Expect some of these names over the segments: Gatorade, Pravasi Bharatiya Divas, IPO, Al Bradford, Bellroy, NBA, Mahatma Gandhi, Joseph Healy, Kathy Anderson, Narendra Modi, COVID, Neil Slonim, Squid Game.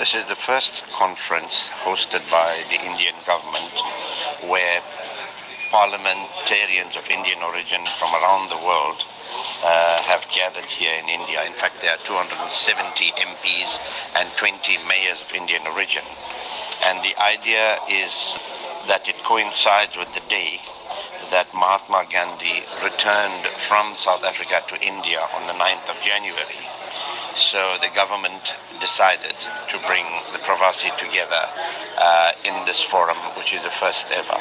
This is the first conference hosted by the Indian government where parliamentarians of Indian origin from around the world have gathered here in India. In fact, there are 270 MPs and 20 mayors of Indian origin. And the idea is that it coincides with the day that Mahatma Gandhi returned from South Africa to India on the 9th of January. So the government decided to bring the Pravasi together in this forum, which is the first ever.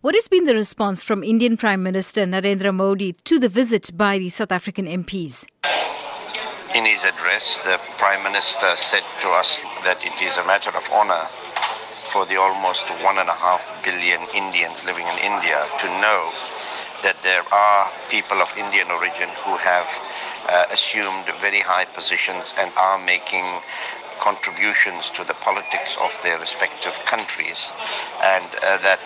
What has been the response from Indian Prime Minister Narendra Modi to the visit by the South African MPs? In his address, the Prime Minister said to us that it is a matter of honour for the almost 1.5 billion Indians living in India to know that there are people of Indian origin who have assumed very high positions and are making contributions to the politics of their respective countries, and that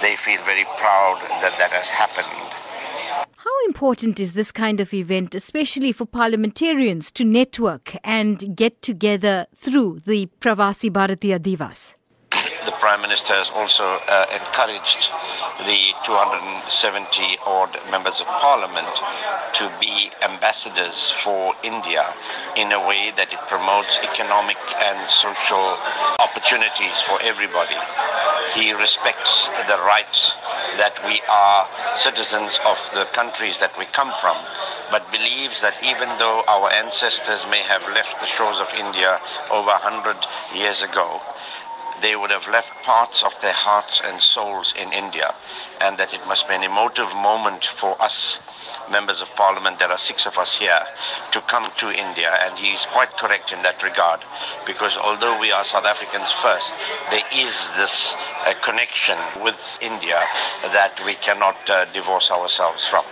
they feel very proud that that has happened. How important is this kind of event, especially for parliamentarians to network and get together through the Pravasi Bharatiya Divas? The Prime Minister has also encouraged the 270-odd members of Parliament to be ambassadors for India in a way that it promotes economic and social opportunities for everybody. He respects the rights that we are citizens of the countries that we come from, but believes that even though our ancestors may have left the shores of India over 100 years ago, they would have left parts of their hearts and souls in India, and that it must be an emotive moment for us, members of parliament, there are 6 of us here, to come to India. And he is quite correct in that regard, because although we are South Africans first, there is this connection with India that we cannot divorce ourselves from.